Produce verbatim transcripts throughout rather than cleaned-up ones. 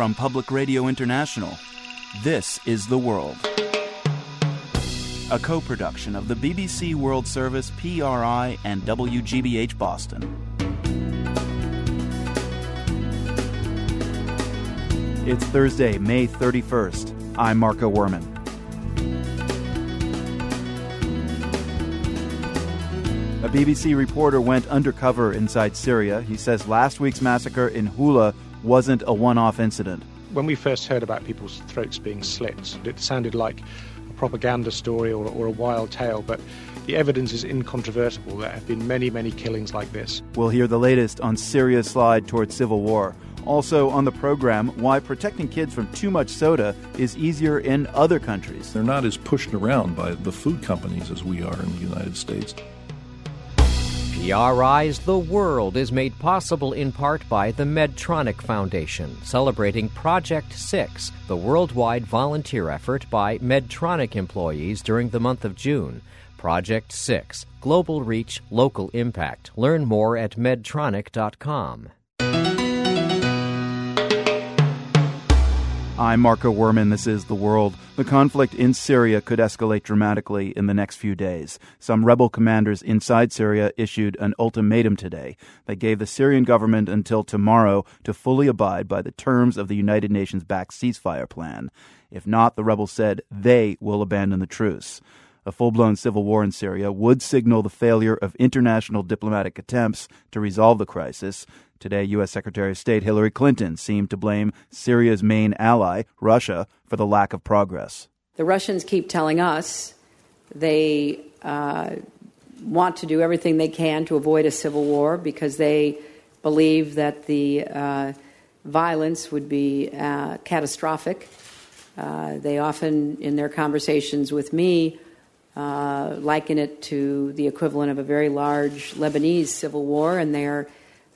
From Public Radio International, this is The World, a co-production of the B B C World Service, P R I, and W G B H Boston. It's Thursday, May thirty-first. I'm Marco Werman. A B B C reporter went undercover inside Syria. He says last week's massacre in Hula wasn't a one-off incident. When we first heard about people's throats being slit, it sounded like a propaganda story or, or a wild tale, but the evidence is incontrovertible. There have been many, many killings like this. We'll hear the latest on Syria's slide towards civil war. Also on the program, why protecting kids from too much soda is easier in other countries. They're not as pushed around by the food companies as we are in the United States. P R I's The World is made possible in part by the Medtronic Foundation, celebrating Project six, the worldwide volunteer effort by Medtronic employees during the month of June. Project six, global reach, local impact. Learn more at medtronic dot com. I'm Marco Werman. This is The World. The conflict in Syria could escalate dramatically in the next few days. Some rebel commanders inside Syria issued an ultimatum today. They gave the Syrian government until tomorrow to fully abide by the terms of the United Nations-backed ceasefire plan. If not, the rebels said they will abandon the truce. A full-blown civil war in Syria would signal the failure of international diplomatic attempts to resolve the crisis. Today, U S. Secretary of State Hillary Clinton seemed to blame Syria's main ally, Russia, for the lack of progress. The Russians keep telling us they uh, want to do everything they can to avoid a civil war because they believe that the uh, violence would be uh, catastrophic. Uh, they often, in their conversations with me, uh, liken it to the equivalent of a very large Lebanese civil war, and they're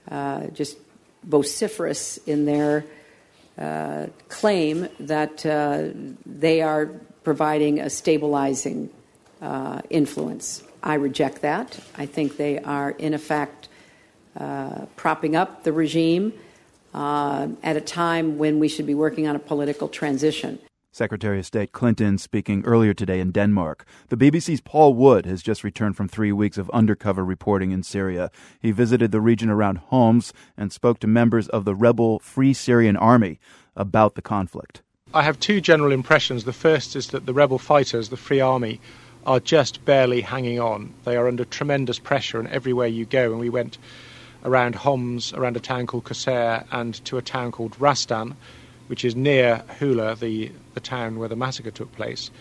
Uh, just vociferous in their uh, claim that uh, they are providing a stabilizing uh, influence. I reject that. I think they are, in effect, uh, propping up the regime uh, at a time when we should be working on a political transition. Secretary of State Clinton speaking earlier today in Denmark. The B B C's Paul Wood has just returned from three weeks of undercover reporting in Syria. He visited the region around Homs and spoke to members of the rebel Free Syrian Army about the conflict. I have two general impressions. The first is that the rebel fighters, the Free Army, are just barely hanging on. They are under tremendous pressure, and everywhere you go, and we went around Homs, around a town called Qusair, and to a town called Rastan, which is near Hula, the, the town where the massacre took place.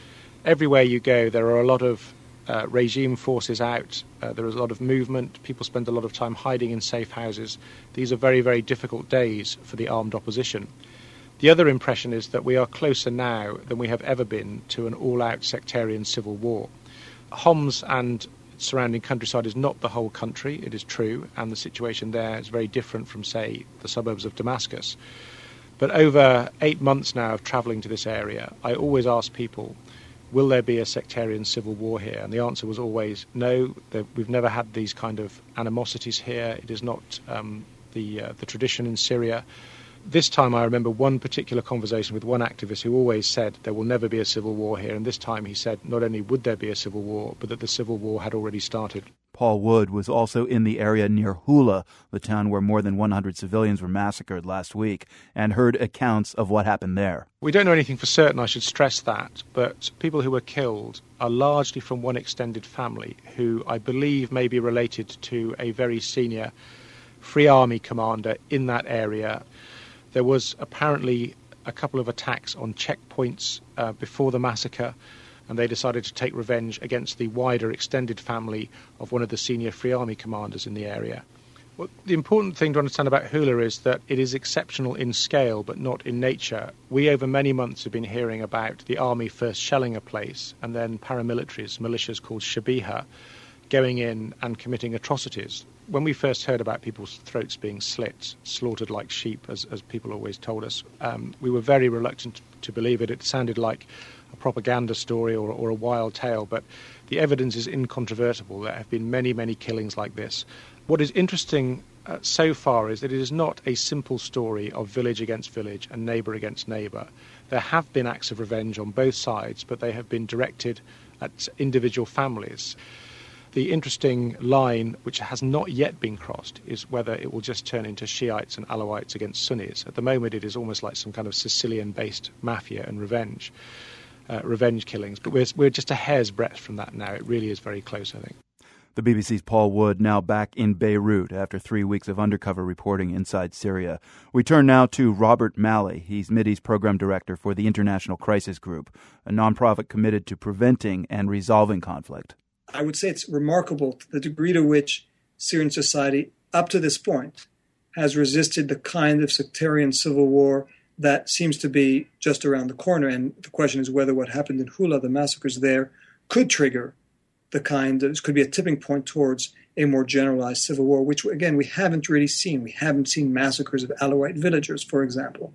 Everywhere you go, there are a lot of uh, regime forces out. Uh, there is a lot of movement. People spend a lot of time hiding in safe houses. These are very, very difficult days for the armed opposition. The other impression is that we are closer now than we have ever been to an all-out sectarian civil war. Homs and surrounding countryside is not the whole country, it is true, and the situation there is very different from, say, the suburbs of Damascus. But over eight months now of travelling to this area, I always ask people, will there be a sectarian civil war here? And the answer was always no. We've never had these kind of animosities here. It is not um, the, uh, the tradition in Syria. This time I remember one particular conversation with one activist who always said there will never be a civil war here. And this time he said not only would there be a civil war, but that the civil war had already started. Paul Wood was also in the area near Hula, the town where more than one hundred civilians were massacred last week, and heard accounts of what happened there. We don't know anything for certain, I should stress that, but people who were killed are largely from one extended family who I believe may be related to a very senior Free Army commander in that area. There was apparently a couple of attacks on checkpoints uh, before the massacre, and they decided to take revenge against the wider extended family of one of the senior Free Army commanders in the area. Well, the important thing to understand about Hula is that it is exceptional in scale but not in nature. We over many months have been hearing about the army first shelling a place and then paramilitaries, militias called Shabiha, going in and committing atrocities. When we first heard about people's throats being slit, slaughtered like sheep, as, as people always told us, um, we were very reluctant to believe it. It sounded like a propaganda story or, or a wild tale, but the evidence is incontrovertible. There have been many, many killings like this. What is interesting uh, so far is that it is not a simple story of village against village and neighbour against neighbour. There have been acts of revenge on both sides, but they have been directed at individual families. The interesting line, which has not yet been crossed, is whether it will just turn into Shiites and Alawites against Sunnis. At the moment, it is almost like some kind of Sicilian-based mafia and revenge, uh, revenge killings. But we're, we're just a hair's breadth from that now. It really is very close, I think. The B B C's Paul Wood now back in Beirut after three weeks of undercover reporting inside Syria. We turn now to Robert Malley. He's Mideast Program Director for the International Crisis Group, a nonprofit committed to preventing and resolving conflict. I would say it's remarkable the degree to which Syrian society, up to this point, has resisted the kind of sectarian civil war that seems to be just around the corner. And the question is whether what happened in Hula, the massacres there, could trigger the kind of, could be a tipping point towards a more generalized civil war, which, again, we haven't really seen. We haven't seen massacres of Alawite villagers, for example.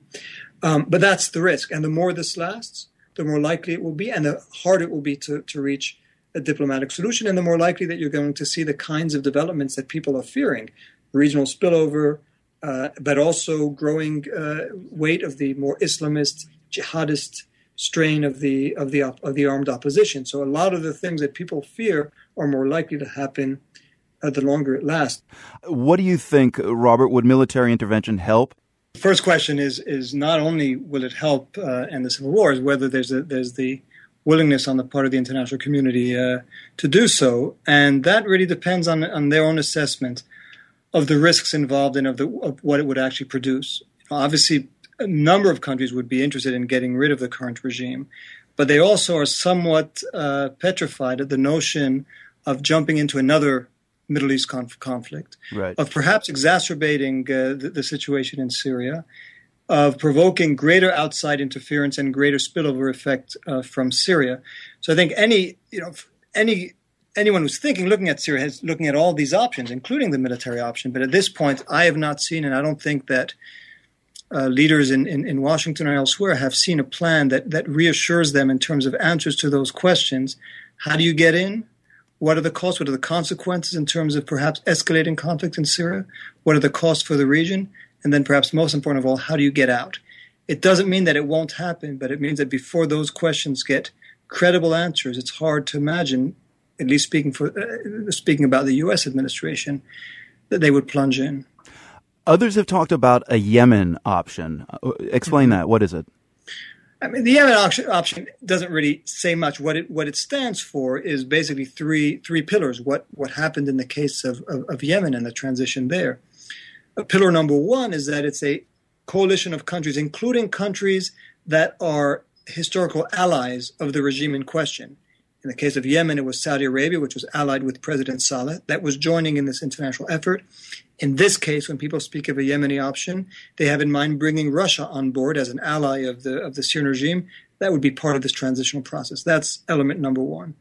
Um, but that's the risk. And the more this lasts, the more likely it will be, and the harder it will be to, to reach a diplomatic solution, and the more likely that you're going to see the kinds of developments that people are fearing, regional spillover, uh, but also growing uh, weight of the more Islamist, jihadist strain of the of the of the armed opposition. So a lot of the things that people fear are more likely to happen uh, the longer it lasts. What do you think, Robert? Would military intervention help? The first question is is not only will it help uh, end the civil war, is whether there's a, there's the willingness on the part of the international community uh, to do so. And that really depends on, on their own assessment of the risks involved and of, the, of what it would actually produce. Obviously, a number of countries would be interested in getting rid of the current regime, but they also are somewhat uh, petrified at the notion of jumping into another Middle East conf- conflict, right. of perhaps exacerbating uh, the, the situation in Syria, of provoking greater outside interference and greater spillover effect uh, from Syria. So I think any, you know, any anyone who's thinking, looking at Syria, is looking at all these options, including the military option. But at this point, I have not seen, and I don't think that uh, leaders in, in, in Washington or elsewhere have seen a plan that, that reassures them in terms of answers to those questions. How do you get in? What are the costs? What are the consequences in terms of perhaps escalating conflict in Syria? What are the costs for the region? And then perhaps most important of all, how do you get out? It doesn't mean that it won't happen, but it means that before those questions get credible answers, it's hard to imagine, at least speaking for uh, speaking about the U S administration, that they would plunge in. Others have talked about a Yemen option. Uh, explain that. What is it? I mean, the Yemen option, option doesn't really say much. What it what it stands for is basically three three pillars, what, what happened in the case of, of, of Yemen and the transition there. Pillar number one is that it's a coalition of countries, including countries that are historical allies of the regime in question. In the case of Yemen, it was Saudi Arabia, which was allied with President Saleh, that was joining in this international effort. In this case, when people speak of a Yemeni option, they have in mind bringing Russia on board as an ally of the of the Syrian regime. That would be part of this transitional process. That's element number one.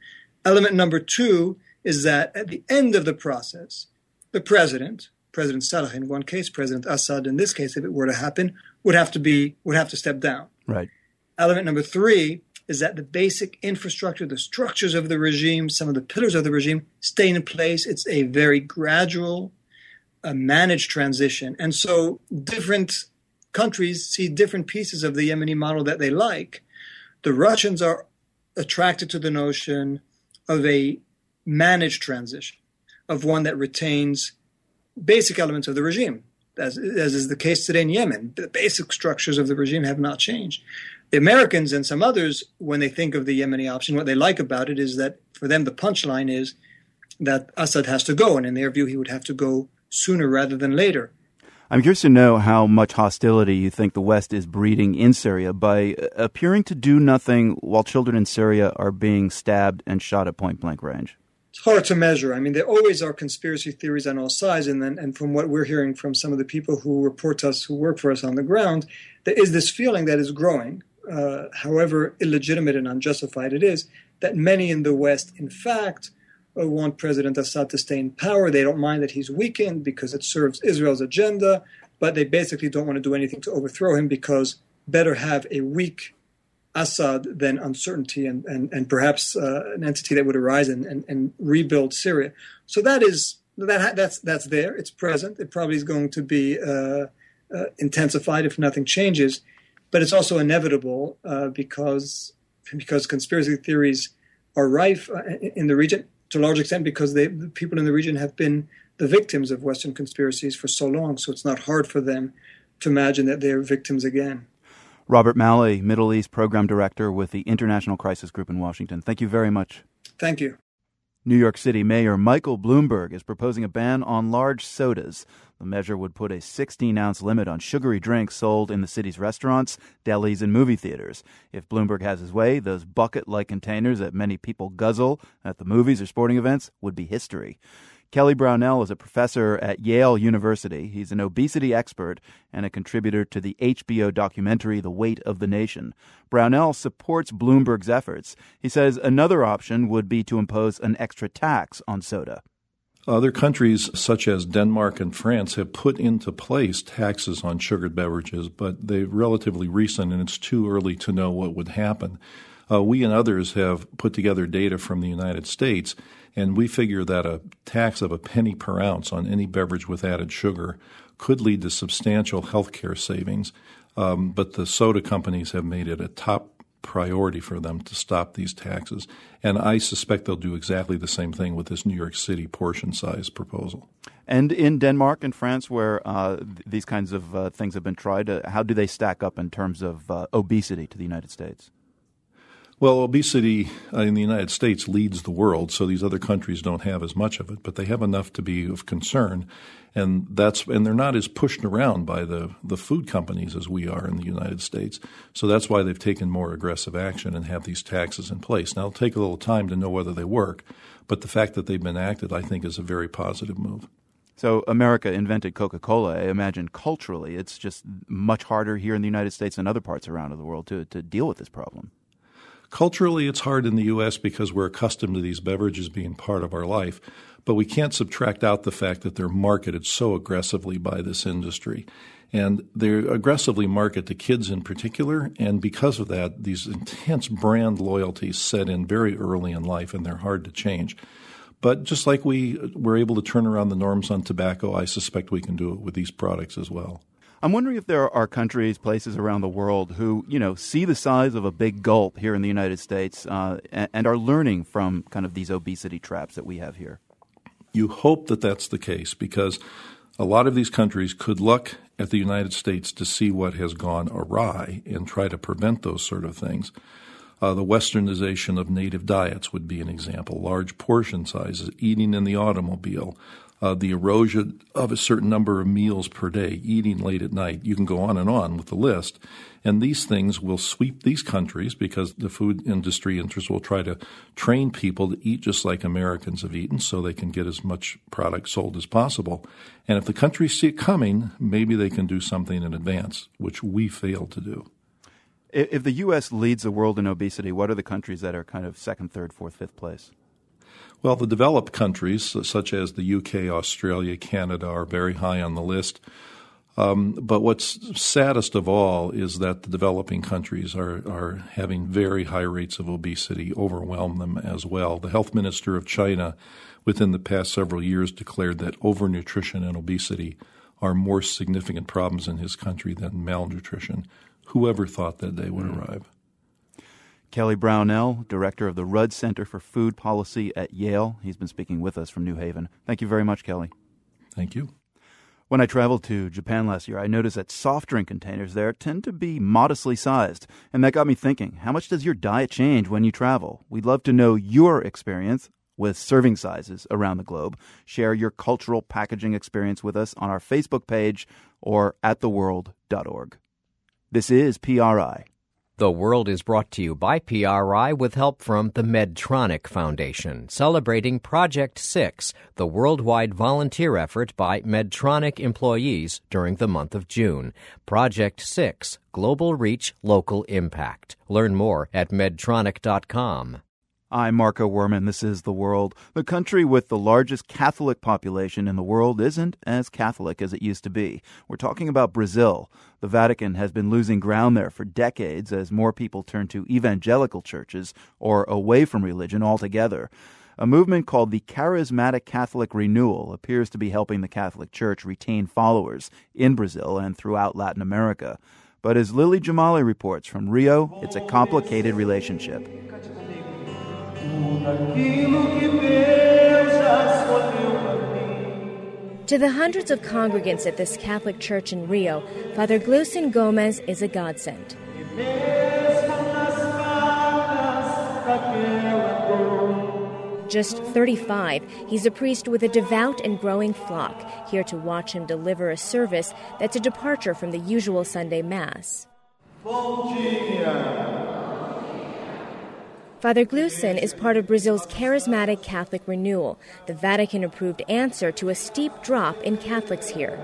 Element number two is that at the end of the process, the president... President Saleh in one case, President Assad in this case, if it were to happen, would have to be would have to step down. Right. Element number three is that the basic infrastructure, the structures of the regime, some of the pillars of the regime stay in place. It's a very gradual, uh, managed transition. And so different countries see different pieces of the Yemeni model that they like. The Russians are attracted to the notion of a managed transition, of one that retains basic elements of the regime, as, as is the case today in Yemen. The basic structures of the regime have not changed. The Americans and some others, when they think of the Yemeni option, what they like about it is that for them the punchline is that Assad has to go, and in their view he would have to go sooner rather than later. I'm curious to know how much hostility you think the West is breeding in Syria by appearing to do nothing while children in Syria are being stabbed and shot at point-blank range. It's hard to measure. I mean, there always are conspiracy theories on all sides, and then, and from what we're hearing from some of the people who report to us, who work for us on the ground, there is this feeling that is growing, uh, however illegitimate and unjustified it is, that many in the West, in fact, want President Assad to stay in power. They don't mind that he's weakened because it serves Israel's agenda, but they basically don't want to do anything to overthrow him because better have a weak Assad than uncertainty and, and, and perhaps uh, an entity that would arise and, and, and rebuild Syria. So that is that that's that's there. It's present. It probably is going to be uh, uh, intensified if nothing changes, but it's also inevitable uh, because because conspiracy theories are rife in the region to a large extent because they, the people in the region have been the victims of Western conspiracies for so long. So it's not hard for them to imagine that they're victims again. Robert Malley, Middle East Program Director with the International Crisis Group in Washington. Thank you very much. Thank you. New York City Mayor Michael Bloomberg is proposing a ban on large sodas. The measure would put a sixteen-ounce limit on sugary drinks sold in the city's restaurants, delis, and movie theaters. If Bloomberg has his way, those bucket-like containers that many people guzzle at the movies or sporting events would be history. Kelly Brownell is a professor at Yale University. He's an obesity expert and a contributor to the H B O documentary The Weight of the Nation. Brownell supports Bloomberg's efforts. He says another option would be to impose an extra tax on soda. Other countries such as Denmark and France have put into place taxes on sugared beverages, but they're relatively recent and it's too early to know what would happen. Uh, we and others have put together data from the United States, and we figure that a tax of a penny per ounce on any beverage with added sugar could lead to substantial health care savings. Um, but the soda companies have made it a top priority for them to stop these taxes. And I suspect they'll do exactly the same thing with this New York City portion size proposal. And in Denmark and France, where uh, these kinds of uh, things have been tried, uh, how do they stack up in terms of uh, obesity to the United States? Well, obesity in the United States leads the world, so these other countries don't have as much of it, but they have enough to be of concern, and that's and they're not as pushed around by the, the food companies as we are in the United States. So that's why they've taken more aggressive action and have these taxes in place. Now, it'll take a little time to know whether they work, but the fact that they've been acted, I think, is a very positive move. So America invented Coca-Cola. I imagine culturally it's just much harder here in the United States and other parts around the world to to deal with this problem. Culturally, it's hard in the U S because we're accustomed to these beverages being part of our life, but we can't subtract out the fact that they're marketed so aggressively by this industry. And they aggressively market to kids in particular, and because of that, these intense brand loyalties set in very early in life, and they're hard to change. But just like we were able to turn around the norms on tobacco, I suspect we can do it with these products as well. I'm wondering if there are countries, places around the world who, you know, see the size of a big gulp here in the United States uh, and are learning from kind of these obesity traps that we have here. You hope that that's the case because a lot of these countries could look at the United States to see what has gone awry and try to prevent those sort of things. Uh, the westernization of native diets would be an example, large portion sizes, eating in the automobile, Uh, the erosion of a certain number of meals per day, eating late at night. You can go on and on with the list. And these things will sweep these countries because the food industry interests will try to train people to eat just like Americans have eaten so they can get as much product sold as possible. And if the countries see it coming, maybe they can do something in advance, which we failed to do. If the U S leads the world in obesity, what are the countries that are kind of second, third, fourth, fifth place? Well, the developed countries, such as the U K, Australia, Canada, are very high on the list. Um, but what's saddest of all is that the developing countries are, are having very high rates of obesity, overwhelm them as well. The health minister of China within the past several years declared that overnutrition and obesity are more significant problems in his country than malnutrition. Whoever thought that day would mm. arrive? Kelly Brownell, director of the Rudd Center for Food Policy at Yale. He's been speaking with us from New Haven. Thank you very much, Kelly. Thank you. When I traveled to Japan last year, I noticed that soft drink containers there tend to be modestly sized. And that got me thinking, how much does your diet change when you travel? We'd love to know your experience with serving sizes around the globe. Share your cultural packaging experience with us on our Facebook page or at the world dot org. This is P R I. The World is brought to you by P R I with help from the Medtronic Foundation, celebrating Project six, the worldwide volunteer effort by Medtronic employees during the month of June. Project six, Global Reach, Local Impact. Learn more at medtronic dot com. I'm Marco Werman. This is The World. The country with the largest Catholic population in the world isn't as Catholic as it used to be. We're talking about Brazil. The Vatican has been losing ground there for decades as more people turn to evangelical churches or away from religion altogether. A movement called the Charismatic Catholic Renewal appears to be helping the Catholic Church retain followers in Brazil and throughout Latin America. But as Lily Jamali reports from Rio, it's a complicated relationship. To the hundreds of congregants at this Catholic church in Rio, Father Glucin Gomez is a godsend. Just thirty-five, he's a priest with a devout and growing flock, here to watch him deliver a service that's a departure from the usual Sunday Mass. Father Glucin is part of Brazil's Charismatic Catholic Renewal, the Vatican-approved answer to a steep drop in Catholics here.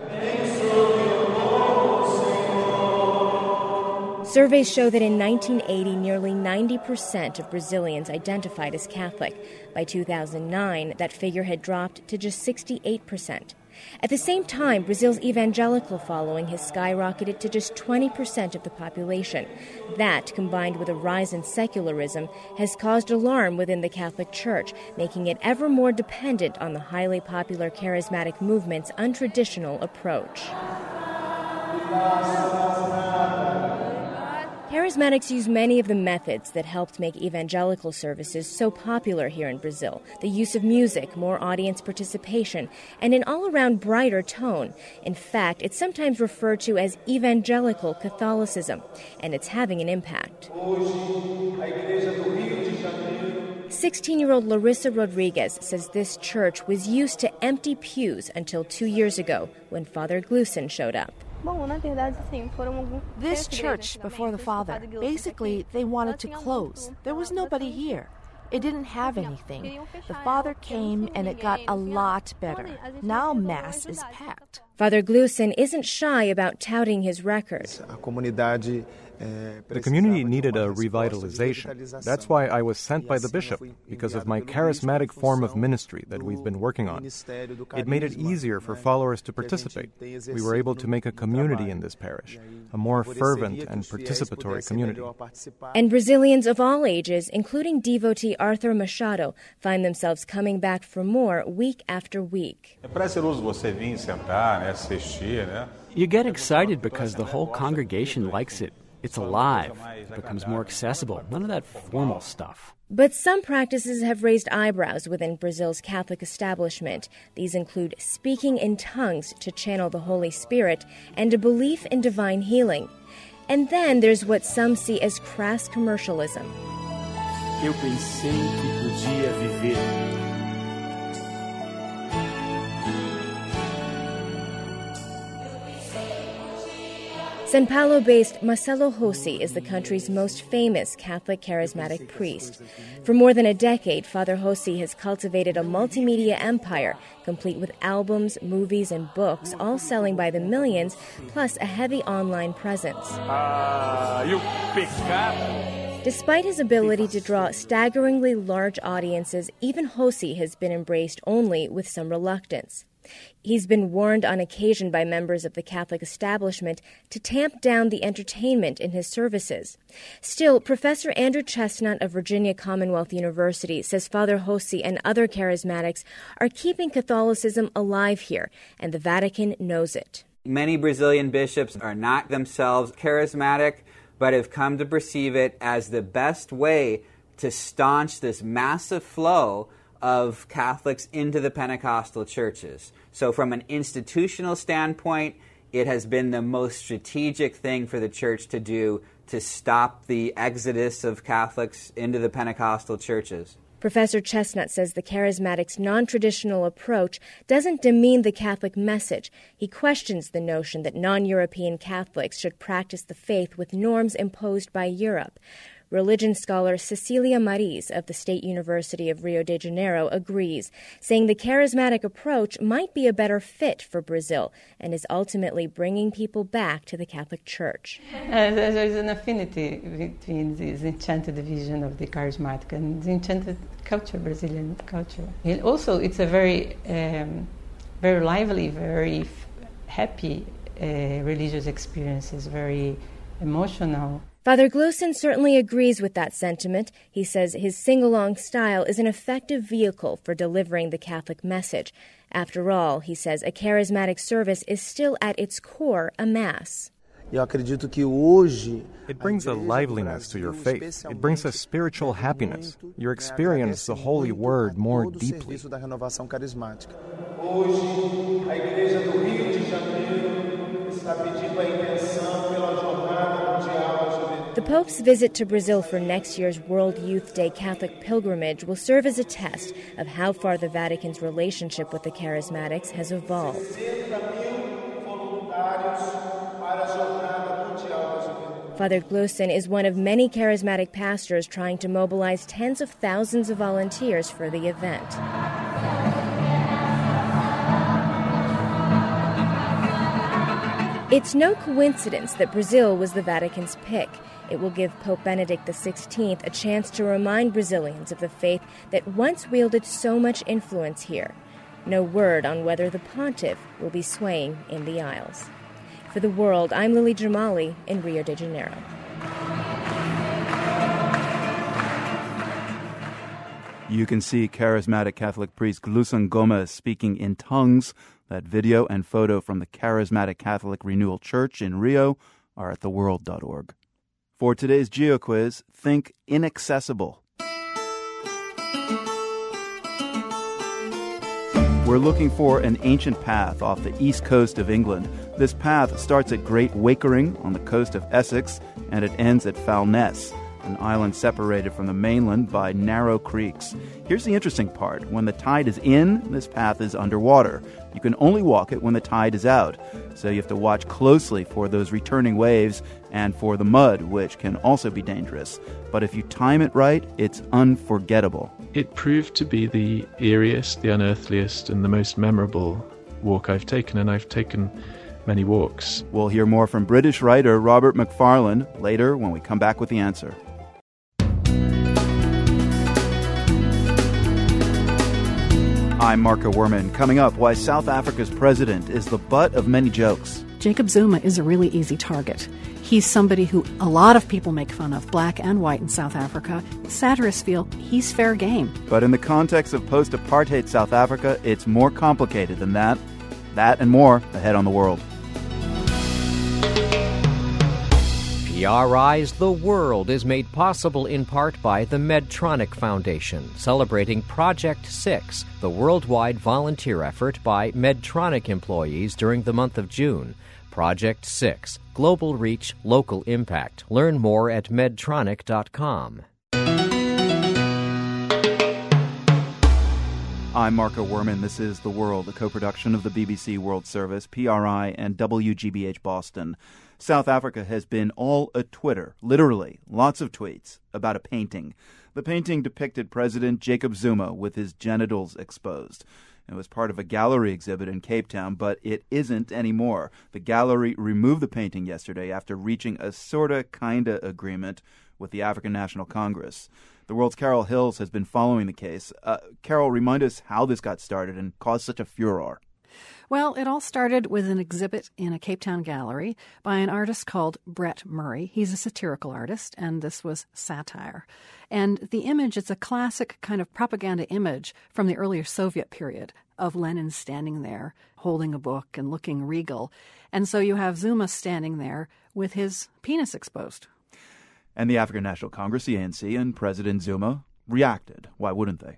Surveys show that in nineteen eighty, nearly ninety percent of Brazilians identified as Catholic. By two thousand nine, that figure had dropped to just sixty-eight percent. At the same time, Brazil's evangelical following has skyrocketed to just twenty percent of the population. That, combined with a rise in secularism, has caused alarm within the Catholic Church, making it ever more dependent on the highly popular charismatic movement's untraditional approach. Charismatics use many of the methods that helped make evangelical services so popular here in Brazil. The use of music, more audience participation, and an all-around brighter tone. In fact, it's sometimes referred to as evangelical Catholicism, and it's having an impact. sixteen-year-old Larissa Rodriguez says this church was used to empty pews until two years ago when Father Glucin showed up. This church before the Father, basically they wanted to close. There was nobody here. It didn't have anything. The Father came and it got a lot better. Now Mass is packed. Father Glucin isn't shy about touting his records. The community needed a revitalization. That's why I was sent by the bishop, because of my charismatic form of ministry that we've been working on. It made it easier for followers to participate. We were able to make a community in this parish, a more fervent and participatory community. And Brazilians of all ages, including devotee Arthur Machado, find themselves coming back for more week after week. You get excited because the whole congregation likes it. It's alive. It becomes more accessible. None of that formal stuff. But some practices have raised eyebrows within Brazil's Catholic establishment. These include speaking in tongues to channel the Holy Spirit and a belief in divine healing. And then there's what some see as crass commercialism. Eu pensei que podia viver. São Paulo-based Marcelo Rossi is the country's most famous Catholic charismatic priest. For more than a decade, Father Rossi has cultivated a multimedia empire, complete with albums, movies, and books, all selling by the millions, plus a heavy online presence. Despite his ability to draw staggeringly large audiences, even Rossi has been embraced only with some reluctance. He's been warned on occasion by members of the Catholic establishment to tamp down the entertainment in his services. Still, Professor Andrew Chestnut of Virginia Commonwealth University says Father Rossi and other charismatics are keeping Catholicism alive here, and the Vatican knows it. Many Brazilian bishops are not themselves charismatic, but have come to perceive it as the best way to staunch this massive flow of Catholics into the Pentecostal churches. So from an institutional standpoint, it has been the most strategic thing for the church to do to stop the exodus of Catholics into the Pentecostal churches. Professor Chestnut says the charismatic's non-traditional approach doesn't demean the Catholic message. He questions the notion that non-European Catholics should practice the faith with norms imposed by Europe. Religion scholar Cecilia Maris of the State University of Rio de Janeiro agrees, saying the charismatic approach might be a better fit for Brazil and is ultimately bringing people back to the Catholic Church. Uh, there is an affinity between this enchanted vision of the charismatic and the enchanted culture, Brazilian culture. And also, it's a very, um, very lively, very f- happy uh, religious experience, very emotional. Father Glucin certainly agrees with that sentiment. He says his sing-along style is an effective vehicle for delivering the Catholic message. After all, he says, a charismatic service is still at its core a mass. It brings a liveliness to your faith. It brings a spiritual happiness. You experience the Holy Word more deeply. The Pope's visit to Brazil for next year's World Youth Day Catholic pilgrimage will serve as a test of how far the Vatican's relationship with the charismatics has evolved. Father Glucin is one of many charismatic pastors trying to mobilize tens of thousands of volunteers for the event. It's no coincidence that Brazil was the Vatican's pick. It will give Pope Benedict the sixteenth a chance to remind Brazilians of the faith that once wielded so much influence here. No word on whether the pontiff will be swaying in the aisles. For The World, I'm Lily Jamali in Rio de Janeiro. You can see charismatic Catholic priest Glucin Gomez speaking in tongues. That video and photo from the Charismatic Catholic Renewal Church in Rio are at the world dot org. For today's Geo Quiz, think inaccessible. We're looking for an ancient path off the east coast of England. This path starts at Great Wakering on the coast of Essex, and it ends at Foulness, an island separated from the mainland by narrow creeks. Here's the interesting part. When the tide is in, this path is underwater. You can only walk it when the tide is out. So you have to watch closely for those returning waves and for the mud, which can also be dangerous. But if you time it right, it's unforgettable. It proved to be the eeriest, the unearthliest, and the most memorable walk I've taken, and I've taken many walks. We'll hear more from British writer Robert McFarlane later when we come back with the answer. I'm Marco Werman. Coming up, why South Africa's president is the butt of many jokes. Jacob Zuma is a really easy target. He's somebody who a lot of people make fun of, black and white in South Africa. Satirists feel he's fair game. But in the context of post-apartheid South Africa, it's more complicated than that. That and more ahead on The World. P R I's The World is made possible in part by the Medtronic Foundation, celebrating Project six, the worldwide volunteer effort by Medtronic employees during the month of June. Project six, global reach, local impact. Learn more at medtronic dot com. I'm Marco Werman. This is The World, a co-production of the B B C World Service, P R I, and W G B H Boston. South Africa has been all a Twitter, literally, lots of tweets about a painting. The painting depicted President Jacob Zuma with his genitals exposed. It was part of a gallery exhibit in Cape Town, but it isn't anymore. The gallery removed the painting yesterday after reaching a sorta, kinda agreement with the African National Congress. The World's Carol Hills has been following the case. Uh, Carol, remind us how this got started and caused such a furor. Well, it all started with an exhibit in a Cape Town gallery by an artist called Brett Murray. He's a satirical artist, and this was satire. And the image, it's a classic kind of propaganda image from the earlier Soviet period of Lenin standing there holding a book and looking regal. And so you have Zuma standing there with his penis exposed. And the African National Congress, the A N C, and President Zuma reacted. Why wouldn't they?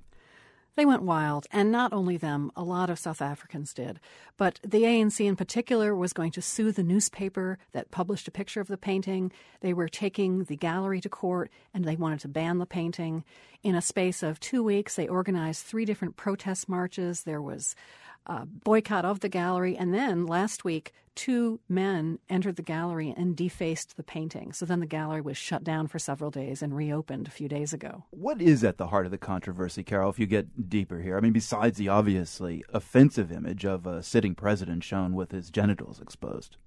They went wild, and not only them, a lot of South Africans did. But the A N C in particular was going to sue the newspaper that published a picture of the painting. They were taking the gallery to court, and they wanted to ban the painting. In a space of two weeks, they organized three different protest marches. There was a boycott of the gallery, and then last week, two men entered the gallery and defaced the painting. So then the gallery was shut down for several days and reopened a few days ago. What is at the heart of the controversy, Carol, if you get deeper here? I mean, besides the obviously offensive image of a sitting president shown with his genitals exposed.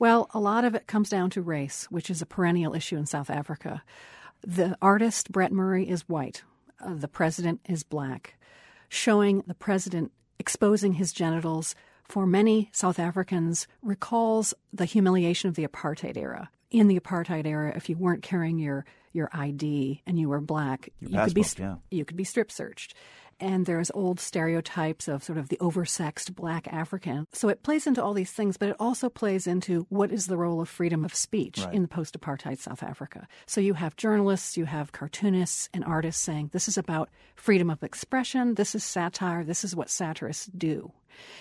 Well, a lot of it comes down to race, which is a perennial issue in South Africa. The artist, Brett Murray, is white. Uh, the president is black. Showing the president exposing his genitals for many South Africans recalls the humiliation of the apartheid era. in the apartheid era, if you weren't carrying your, your I D and you were black, your you, passport, could be st- yeah. you could be strip searched. And there's old stereotypes of sort of the oversexed black African. So it plays into all these things, but it also plays into what is the role of freedom of speech right. in the post-apartheid South Africa. So you have journalists, you have cartoonists and artists saying this is about freedom of expression, this is satire, this is what satirists do.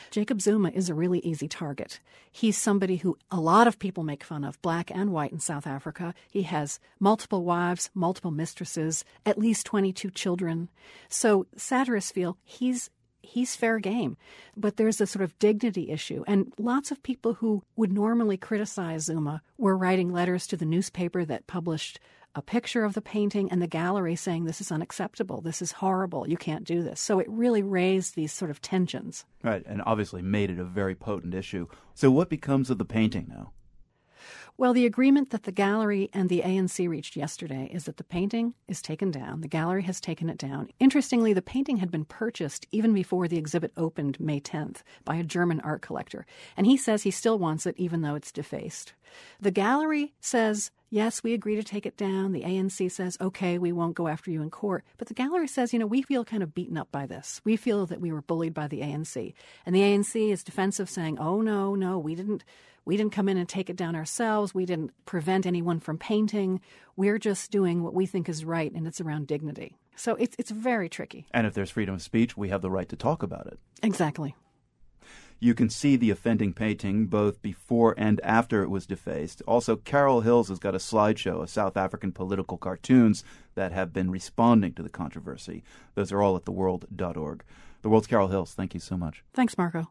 Jacob Zuma is a really easy target. He's somebody who a lot of people make fun of, black and white in South Africa. He has multiple wives, multiple mistresses, at least twenty-two children. So satirists feel he's he's fair game. But there's a sort of dignity issue. And lots of people who would normally criticize Zuma were writing letters to the newspaper that published a picture of the painting and the gallery saying this is unacceptable, this is horrible, you can't do this. So it really raised these sort of tensions. Right, and obviously made it a very potent issue. So what becomes of the painting now? Well, the agreement that the gallery and the A N C reached yesterday is that the painting is taken down. The gallery has taken it down. Interestingly, the painting had been purchased even before the exhibit opened May tenth by a German art collector. And he says he still wants it even though it's defaced. The gallery says, yes, we agree to take it down. The A N C says, okay, we won't go after you in court. But the gallery says, you know, we feel kind of beaten up by this. We feel that we were bullied by the A N C. And the A N C is defensive, saying, oh, no, no, we didn't. We didn't come in and take it down ourselves. We didn't prevent anyone from painting. We're just doing what we think is right, and it's around dignity. So it's it's very tricky. And if there's freedom of speech, we have the right to talk about it. Exactly. You can see the offending painting both before and after it was defaced. Also, Carol Hills has got a slideshow of South African political cartoons that have been responding to the controversy. Those are all at the world dot org. The World's Carol Hills, thank you so much. Thanks, Marco.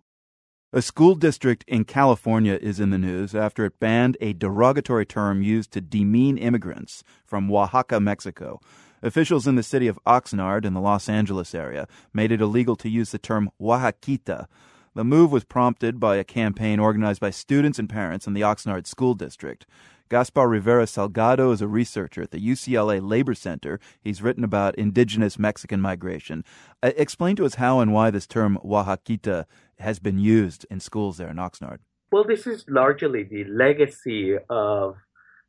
A school district in California is in the news after it banned a derogatory term used to demean immigrants from Oaxaca, Mexico. Officials in the city of Oxnard in the Los Angeles area made it illegal to use the term Oaxaquita. The move was prompted by a campaign organized by students and parents in the Oxnard School District. Gaspar Rivera Salgado is a researcher at the U C L A Labor Center. He's written about indigenous Mexican migration. Uh, explain to us how and why this term Oaxaquita has been used in schools there in Oxnard. Well, this is largely the legacy of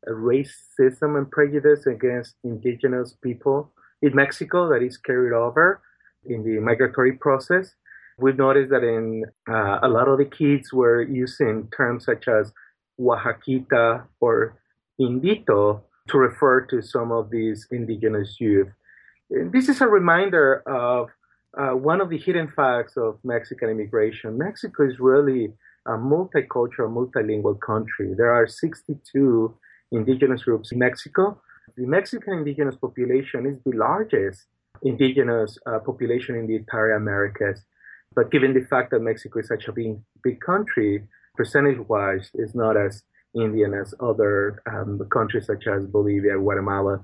racism and prejudice against indigenous people in Mexico that is carried over in the migratory process. We've noticed that in uh, a lot of the kids were using terms such as Oaxaquita or Indito to refer to some of these indigenous youth. This is a reminder of uh, one of the hidden facts of Mexican immigration. Mexico is really a multicultural, multilingual country. There are sixty-two indigenous groups in Mexico. The Mexican indigenous population is the largest indigenous uh, population in the entire Americas. But given the fact that Mexico is such a big, big country, percentage-wise, it's not as Indian as other um, countries such as Bolivia, Guatemala.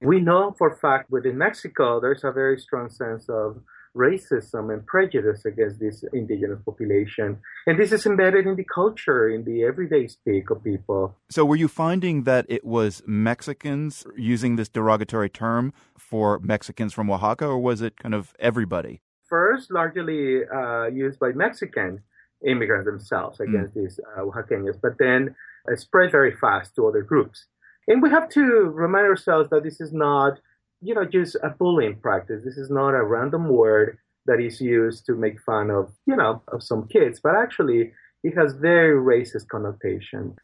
We know for a fact within Mexico, there's a very strong sense of racism and prejudice against this indigenous population. And this is embedded in the culture, in the everyday speak of people. So were you finding that it was Mexicans using this derogatory term for Mexicans from Oaxaca, or was it kind of everybody? First, largely uh, used by Mexicans. Immigrants themselves against mm. these uh, Oaxaqueños, but then uh, spread very fast to other groups. And we have to remind ourselves that this is not, you know, just a bullying practice. This is not a random word that is used to make fun of, you know, of some kids, but actually it has very racist connotation.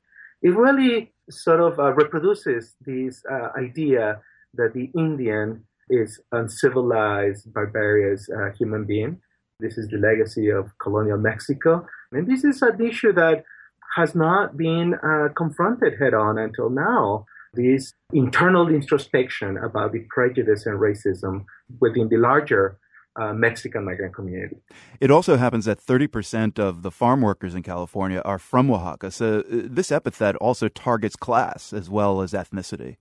It really sort of uh, reproduces this uh, idea that the Indian is uncivilized, barbarous uh, human being. This is the legacy of colonial Mexico. And this is an issue that has not been uh, confronted head-on until now. This internal introspection about the prejudice and racism within the larger uh, Mexican migrant community. It also happens that thirty percent of the farm workers in California are from Oaxaca. So uh, this epithet also targets class as well as ethnicity.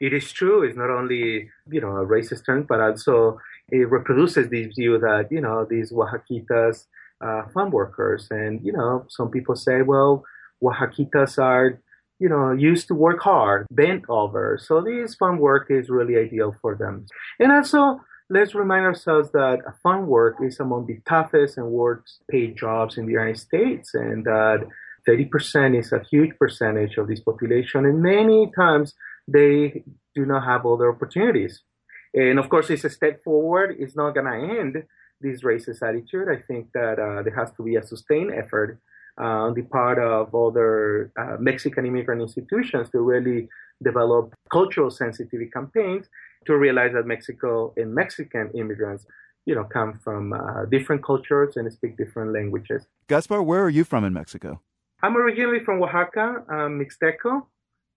It is true. It's not only, you know, a racist term, but also it reproduces this view that, you know, these Oaxaquitas are uh, farm workers. And, you know, some people say, well, Oaxaquitas are, you know, used to work hard, bent over. So this farm work is really ideal for them. And also, let's remind ourselves that farm work is among the toughest and worst paid jobs in the United States, and that thirty percent is a huge percentage of this population, and many times they do not have other opportunities. And of course, it's a step forward. It's not going to end this racist attitude. I think that uh, there has to be a sustained effort uh, on the part of other uh, Mexican immigrant institutions to really develop cultural sensitivity campaigns to realize that Mexico and Mexican immigrants, you know, come from uh, different cultures and speak different languages. Gaspar, where are you from in Mexico? I'm originally from Oaxaca, I'm Mixteco,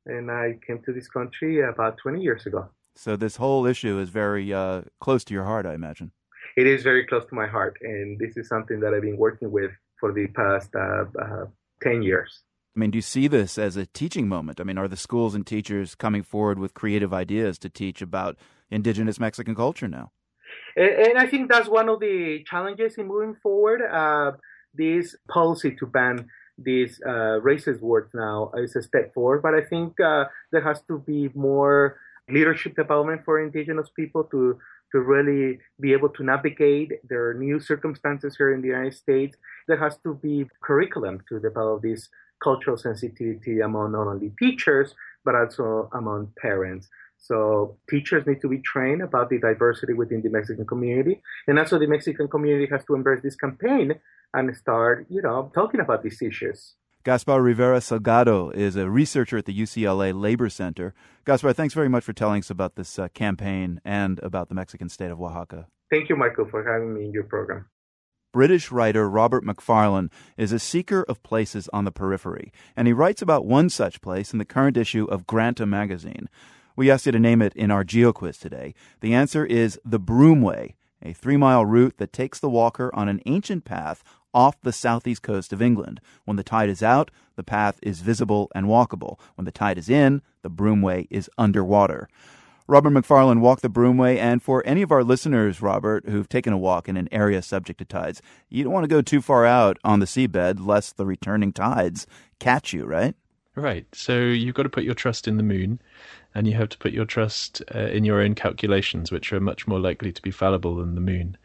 and I came to this country about twenty years ago. So this whole issue is very uh, close to your heart, I imagine. It is very close to my heart, and this is something that I've been working with for the past uh, uh, ten years. I mean, do you see this as a teaching moment? I mean, are the schools and teachers coming forward with creative ideas to teach about indigenous Mexican culture now? And, and I think that's one of the challenges in moving forward. Uh, this policy to ban these uh, racist words now is a step forward, but I think uh, there has to be more leadership development for indigenous people to to really be able to navigate their new circumstances here in the United States. There has to be curriculum to develop these cultural sensitivity among not only teachers, but also among parents. So teachers need to be trained about the diversity within the Mexican community. And also the Mexican community has to embrace this campaign and start, you know, talking about these issues. Gaspar Rivera Salgado is a researcher at the U C L A Labor Center. Gaspar, thanks very much for telling us about this uh, campaign and about the Mexican state of Oaxaca. Thank you, Michael, for having me in your program. British writer Robert McFarlane is a seeker of places on the periphery, and he writes about one such place in the current issue of Granta magazine. We asked you to name it in our GeoQuiz today. The answer is the Broomway, a three-mile route that takes the walker on an ancient path off the southeast coast of England. When the tide is out, the path is visible and walkable. When the tide is in, the Broomway is underwater. Robert McFarlane walked the Broomway, and for any of our listeners, Robert, who've taken a walk in an area subject to tides, you don't want to go too far out on the seabed lest the returning tides catch you, right? Right. So you've got to put your trust in the moon, and you have to put your trust uh, in your own calculations, which are much more likely to be fallible than the moon.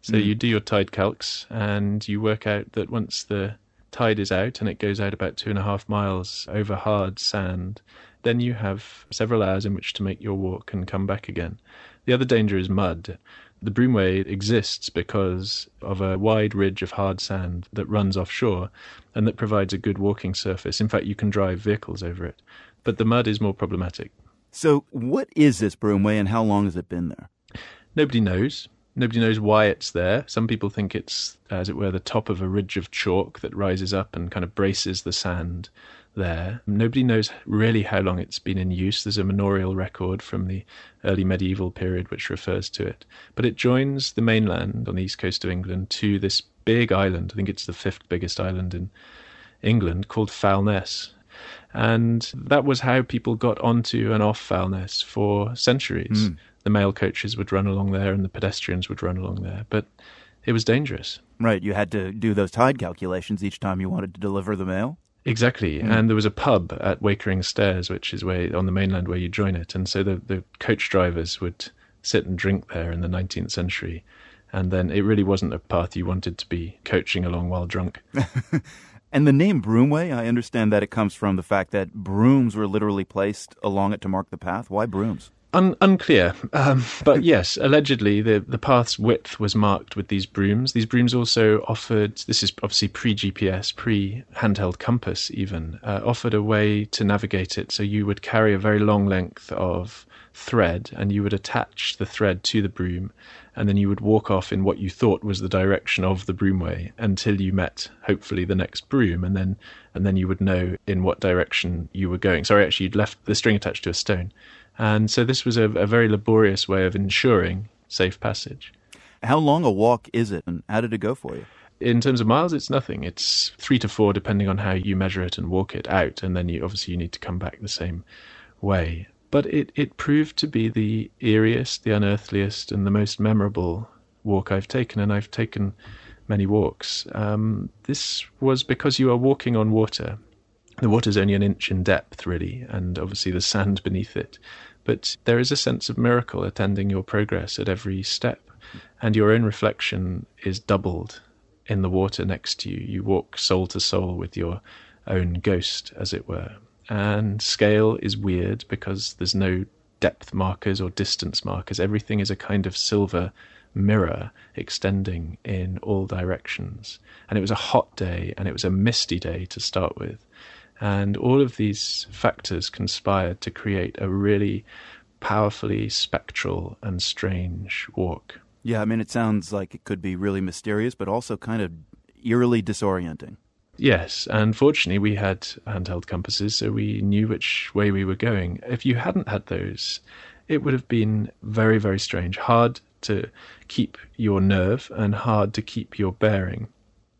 So mm. you do your tide calcs, and you work out that once the tide is out and it goes out about two and a half miles over hard sand, then you have several hours in which to make your walk and come back again. The other danger is mud. The Broomway exists because of a wide ridge of hard sand that runs offshore and that provides a good walking surface. In fact, you can drive vehicles over it. But the mud is more problematic. So what is this Broomway and how long has it been there? Nobody knows. Nobody knows why it's there. Some people think it's, as it were, the top of a ridge of chalk that rises up and kind of braces the sand there. Nobody knows really how long it's been in use. There's a manorial record from the early medieval period which refers to it. But it joins the mainland on the east coast of England to this big island. I think it's the fifth biggest island in England, called Foulness. And that was how people got onto and off Foulness for centuries. Mm. The mail coaches would run along there and the pedestrians would run along there. But it was dangerous. Right. You had to do those tide calculations each time you wanted to deliver the mail? Exactly. Mm. And there was a pub at Wakering Stairs, which is where on the mainland where you join it. And so the, the coach drivers would sit and drink there in the nineteenth century. And then it really wasn't a path you wanted to be coaching along while drunk. And the name Broomway, I understand that it comes from the fact that brooms were literally placed along it to mark the path. Why brooms? Un- unclear. Um, but yes, allegedly the, the path's width was marked with these brooms. These brooms also offered, this is obviously pre-G P S, pre-handheld compass even, uh, offered a way to navigate it. So you would carry a very long length of thread and you would attach the thread to the broom, and then you would walk off in what you thought was the direction of the Broomway until you met, hopefully, the next broom, and then and then you would know in what direction you were going. Sorry, actually, you'd left the string attached to a stone. And so this was a, a very laborious way of ensuring safe passage. How long a walk is it, and how did it go for you? In terms of miles, it's nothing. It's three to four, depending on how you measure it and walk it out, and then you obviously you need to come back the same way. But it, it proved to be the eeriest, the unearthliest, and the most memorable walk I've taken, and I've taken many walks. Um, this was because you are walking on water. The water's only an inch in depth, really, and obviously the sand beneath it. But there is a sense of miracle attending your progress at every step, and your own reflection is doubled in the water next to you. You walk soul to soul with your own ghost, as it were. And scale is weird because there's no depth markers or distance markers. Everything is a kind of silver mirror extending in all directions. And it was a hot day, and it was a misty day to start with. And all of these factors conspired to create a really powerfully spectral and strange walk. Yeah, I mean, it sounds like it could be really mysterious, but also kind of eerily disorienting. Yes, and fortunately we had handheld compasses, so we knew which way we were going. If you hadn't had those, it would have been very, very strange, hard to keep your nerve and hard to keep your bearing.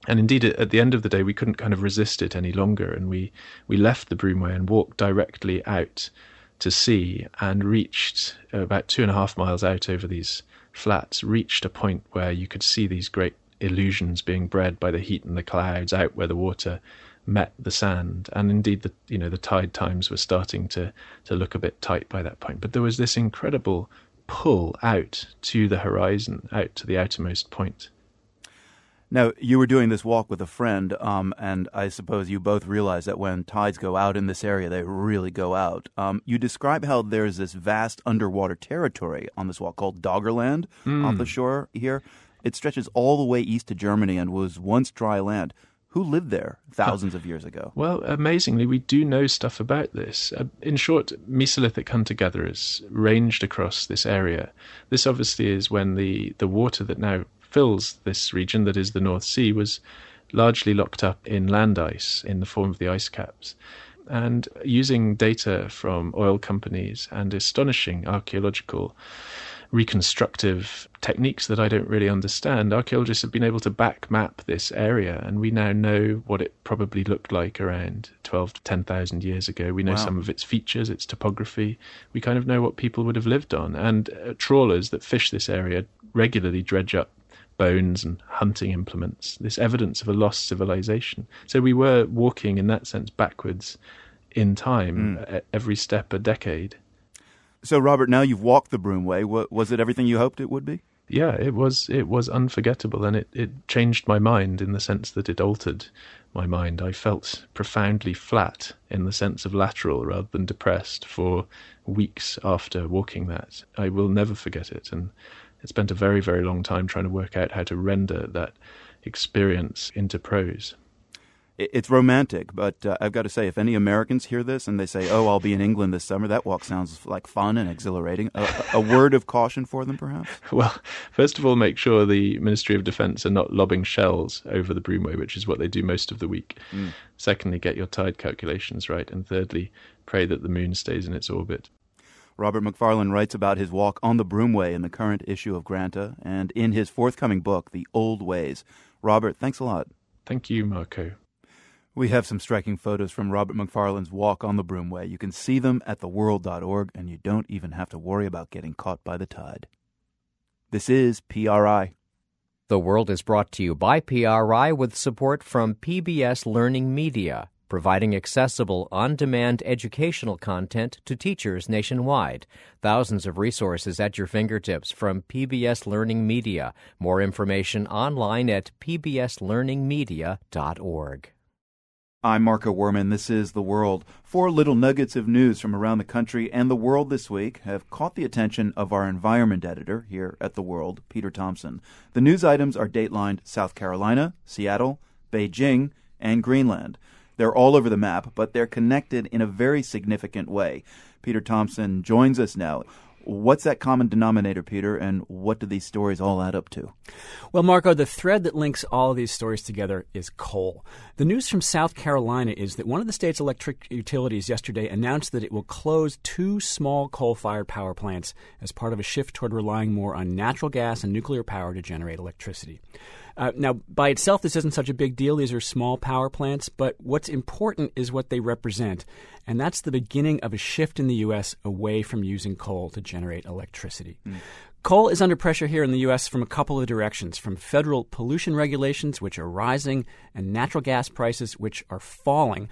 And indeed, at the end of the day, we couldn't kind of resist it any longer, and we, we left the Broomway and walked directly out to sea and reached about two and a half miles out over these flats, reached a point where you could see these great illusions being bred by the heat and the clouds out where the water met the sand. And indeed, the you know the tide times were starting to to look a bit tight by that point, but there was this incredible pull out to the horizon, out to the outermost point. Now, you were doing this walk with a friend, um, and I suppose you both realize that when tides go out in this area, they really go out. Um, you describe how there's this vast underwater territory on this walk called Doggerland mm. off the shore here. It stretches all the way east to Germany and was once dry land. Who lived there thousands of years ago? Well, amazingly, we do know stuff about this. Uh, in short, Mesolithic hunter-gatherers ranged across this area. This obviously is when the, the water that now fills this region, that is the North Sea, was largely locked up in land ice in the form of the ice caps. And using data from oil companies and astonishing archaeological reconstructive techniques that I don't really understand, archaeologists have been able to back map this area, and we now know what it probably looked like around twelve to ten thousand years ago. We know wow. some of its features, its topography. We kind of know what people would have lived on, and uh, trawlers that fish this area regularly dredge up bones and hunting implements, this evidence of a lost civilization. So we were walking, in that sense, backwards in time, mm. every step a decade. So, Robert, now you've walked the Broomway. Was it everything you hoped it would be? Yeah, it was It was unforgettable, and it, it changed my mind in the sense that it altered my mind. I felt profoundly flat in the sense of lateral rather than depressed for weeks after walking that. I will never forget it, and I spent a very, very long time trying to work out how to render that experience into prose. It's romantic, but uh, I've got to say, if any Americans hear this and they say, oh, I'll be in England this summer, that walk sounds like fun and exhilarating. A, a word of caution for them, perhaps? Well, first of all, make sure the Ministry of Defence are not lobbing shells over the Broomway, which is what they do most of the week. Mm. Secondly, get your tide calculations right. And thirdly, pray that the moon stays in its orbit. Robert McFarlane writes about his walk on the Broomway in the current issue of Granta and in his forthcoming book, The Old Ways. Robert, thanks a lot. Thank you, Marco. We have some striking photos from Robert McFarlane's walk on the Broomway. You can see them at the world dot org, and you don't even have to worry about getting caught by the tide. This is P R I. The World is brought to you by P R I with support from P B S Learning Media, providing accessible, on-demand educational content to teachers nationwide. Thousands of resources at your fingertips from P B S Learning Media. More information online at p b s learning media dot org. I'm Marco Werman. This is The World. Four little nuggets of news from around the country and the world this week have caught the attention of our environment editor here at The World, Peter Thompson. The news items are datelined South Carolina, Seattle, Beijing, and Greenland. They're all over the map, but they're connected in a very significant way. Peter Thompson joins us now. What's that common denominator, Peter, and what do these stories all add up to? Well, Marco, the thread that links all of these stories together is coal. The news from South Carolina is that one of the state's electric utilities yesterday announced that it will close two small coal-fired power plants as part of a shift toward relying more on natural gas and nuclear power to generate electricity. Uh, now, by itself, this isn't such a big deal. These are small power plants, but what's important is what they represent, and that's the beginning of a shift in the U S away from using coal to generate electricity. Mm. Coal is under pressure here in the U S from a couple of directions, from federal pollution regulations, which are rising, and natural gas prices, which are falling.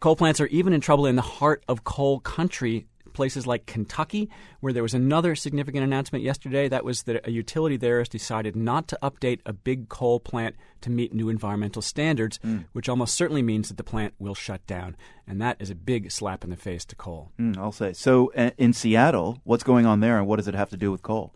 Coal plants are even in trouble in the heart of coal country, places like Kentucky, where there was another significant announcement yesterday. That was that a utility there has decided not to update a big coal plant to meet new environmental standards, mm. which almost certainly means that the plant will shut down. And that is a big slap in the face to coal. Mm, I'll say. So uh, in Seattle, what's going on there and what does it have to do with coal?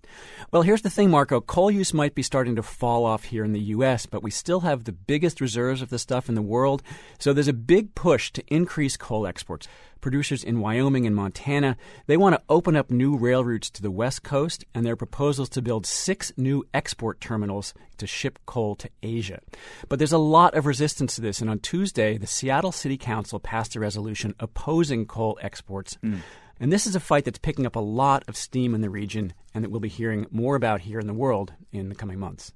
Well, here's the thing, Marco. Coal use might be starting to fall off here in the U S, but we still have the biggest reserves of this stuff in the world. So there's a big push to increase coal exports. Producers in Wyoming and Montana, they want to open up new rail routes to the West Coast, and their proposals to build six new export terminals to ship coal to Asia. But there's a lot of resistance to this, and on Tuesday, the Seattle City Council passed a resolution opposing coal exports. Mm. And this is a fight that's picking up a lot of steam in the region and that we'll be hearing more about here in the world in the coming months.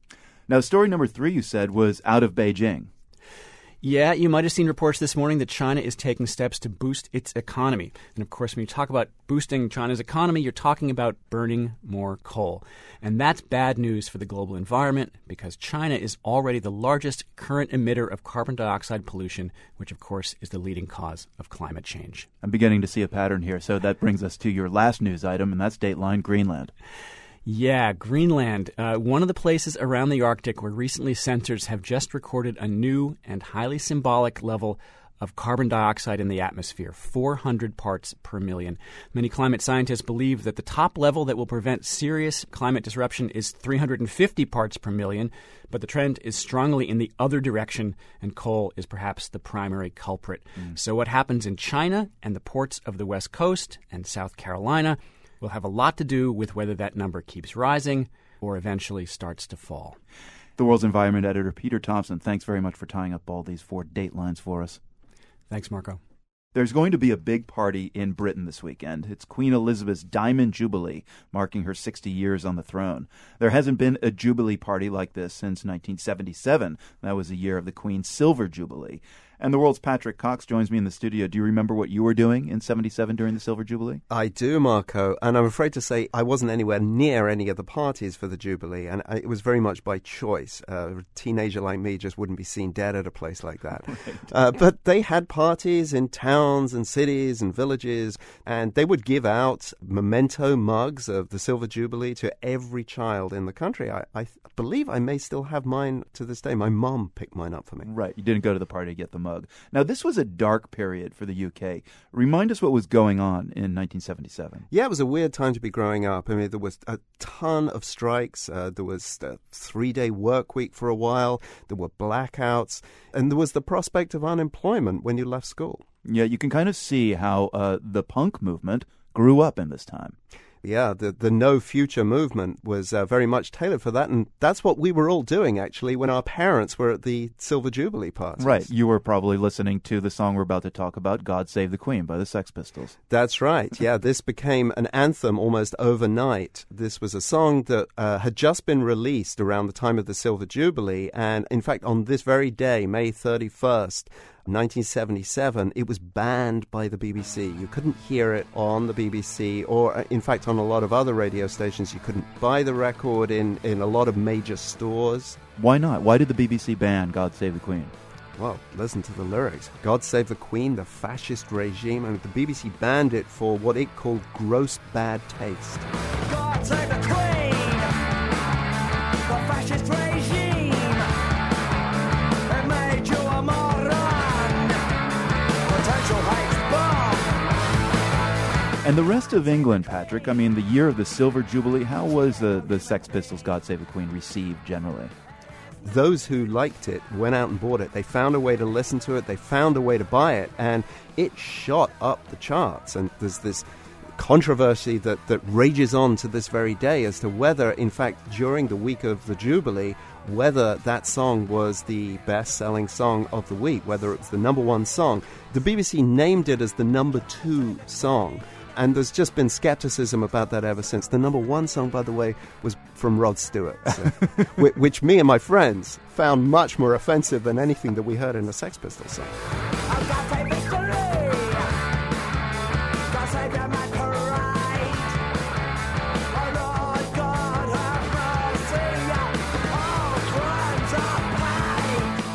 Now, story number three, you said, was out of Beijing. Yeah, you might have seen reports this morning that China is taking steps to boost its economy. And of course, when you talk about boosting China's economy, you're talking about burning more coal. And that's bad news for the global environment because China is already the largest current emitter of carbon dioxide pollution, which of course is the leading cause of climate change. I'm beginning to see a pattern here. So that brings us to your last news item, and that's Dateline Greenland. Yeah, Greenland, uh, one of the places around the Arctic where recently sensors have just recorded a new and highly symbolic level of carbon dioxide in the atmosphere, four hundred parts per million. Many climate scientists believe that the top level that will prevent serious climate disruption is three hundred fifty parts per million, but the trend is strongly in the other direction, and coal is perhaps the primary culprit. Mm. So what happens in China and the ports of the West Coast and South Carolina will have a lot to do with whether that number keeps rising or eventually starts to fall. The World's Environment Editor, Peter Thompson, thanks very much for tying up all these four datelines for us. Thanks, Marco. There's going to be a big party in Britain this weekend. It's Queen Elizabeth's Diamond Jubilee, marking her sixty years on the throne. There hasn't been a Jubilee party like this since nineteen seventy-seven. That was the year of the Queen's Silver Jubilee. And the world's Patrick Cox joins me in the studio. Do you remember what you were doing in seventy-seven during the Silver Jubilee? I do, Marco. And I'm afraid to say I wasn't anywhere near any of the parties for the Jubilee. And it was very much by choice. Uh, a teenager like me just wouldn't be seen dead at a place like that. Right. Uh, but they had parties in towns and cities and villages. And they would give out memento mugs of the Silver Jubilee to every child in the country. I, I th- believe I may still have mine to this day. My mom picked mine up for me. Right. You didn't go to the party to get them. Mug. Now, this was a dark period for the U K. Remind us what was going on in nineteen seventy-seven. Yeah, it was a weird time to be growing up. I mean, there was a ton of strikes. Uh, there was a three-day work week for a while. There were blackouts. And there was the prospect of unemployment when you left school. Yeah, you can kind of see how uh, the punk movement grew up in this time. Yeah, the, the no future movement was uh, very much tailored for that. And that's what we were all doing, actually, when our parents were at the Silver Jubilee parties. Right. You were probably listening to the song we're about to talk about, God Save the Queen by the Sex Pistols. That's right. Yeah, this became an anthem almost overnight. This was a song that uh, had just been released around the time of the Silver Jubilee. And in fact, on this very day, May thirty-first, nineteen seventy-seven, it was banned by the B B C. You couldn't hear it on the B B C or, in fact, on a lot of other radio stations. You couldn't buy the record in, in a lot of major stores. Why not? Why did the B B C ban God Save the Queen? Well, listen to the lyrics. God Save the Queen, the fascist regime. And the B B C banned it for what it called gross bad taste. God Save the Queen, the fascist regime. And the rest of England, Patrick, I mean, the year of the Silver Jubilee, how was the, the Sex Pistols' God Save the Queen received generally? Those who liked it went out and bought it. They found a way to listen to it. They found a way to buy it. And it shot up the charts. And there's this controversy that, that rages on to this very day as to whether, in fact, during the week of the Jubilee, whether that song was the best-selling song of the week, whether it's the number one song. The B B C named it as the number two song. And there's just been skepticism about that ever since. The number one song, by the way, was from Rod Stewart, so, which me and my friends found much more offensive than anything that we heard in a Sex Pistols song.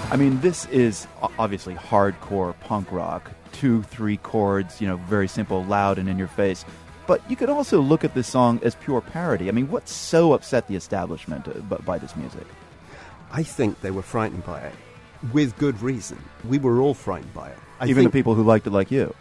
I mean, this is obviously hardcore punk rock two, three chords, you know, very simple, loud and in your face. But you could also look at this song as pure parody. I mean, what so upset the establishment by this music? I think they were frightened by it, with good reason. We were all frightened by it. I Even think, the people who liked it like you?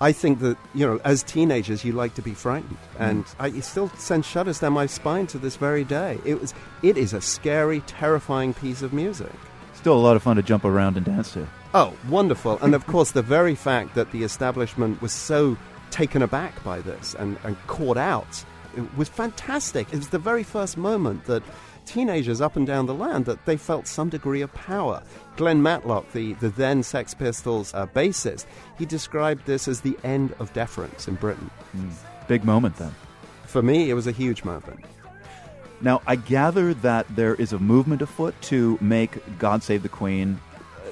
I think that, you know, as teenagers, you like to be frightened. Mm-hmm. And I, it still sends shudders down my spine to this very day. It was, it is a scary, terrifying piece of music. Still a lot of fun to jump around and dance to. Oh, wonderful. And, of course, the very fact that the establishment was so taken aback by this and, and caught out, it was fantastic. It was the very first moment that teenagers up and down the land, that they felt some degree of power. Glenn Matlock, the, the then Sex Pistols uh, bassist, he described this as the end of deference in Britain. Mm. Big moment then. For me, it was a huge moment. Now, I gather that there is a movement afoot to make God Save the Queen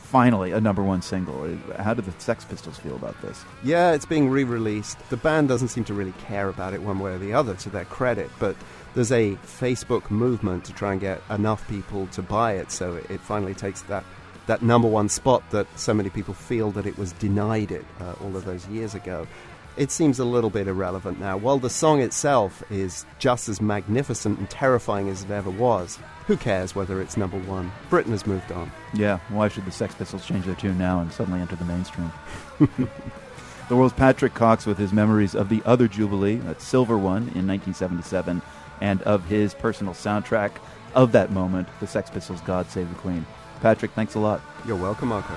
finally a number one single. How did the Sex Pistols feel about this? Yeah, it's being re-released. The band doesn't seem to really care about it one way or the other, to their credit, but there's a Facebook movement to try and get enough people to buy it, so it finally takes that, that number one spot that so many people feel that it was denied it uh, all of those years ago. It seems a little bit irrelevant now. While the song itself is just as magnificent and terrifying as it ever was, who cares whether it's number one? Britain has moved on. Yeah, why should the Sex Pistols change their tune now and suddenly enter the mainstream? The World's Patrick Cox with his memories of the other Jubilee, that silver one, in nineteen seventy-seven, and of his personal soundtrack of that moment, the Sex Pistols' God Save the Queen. Patrick, thanks a lot. You're welcome, Marco.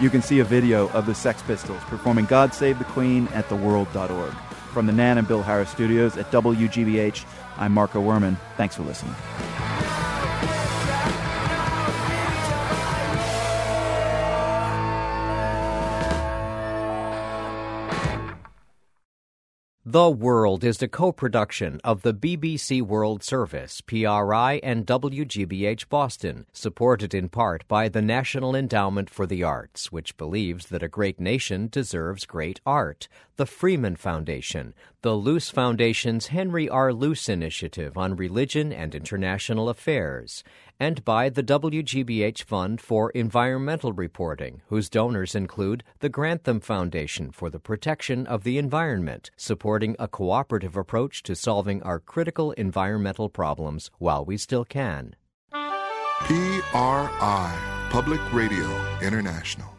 You can see a video of the Sex Pistols performing God Save the Queen at the world dot org. From the Nan and Bill Harris studios at W G B H, I'm Marco Werman. Thanks for listening. The World is a co-production of the B B C World Service, P R I, and W G B H Boston, supported in part by the National Endowment for the Arts, which believes that a great nation deserves great art, the Freeman Foundation, the Luce Foundation's Henry R. Luce Initiative on Religion and International Affairs, and by the W G B H Fund for Environmental Reporting, whose donors include the Grantham Foundation for the Protection of the Environment, supporting a cooperative approach to solving our critical environmental problems while we still can. P R I, Public Radio International.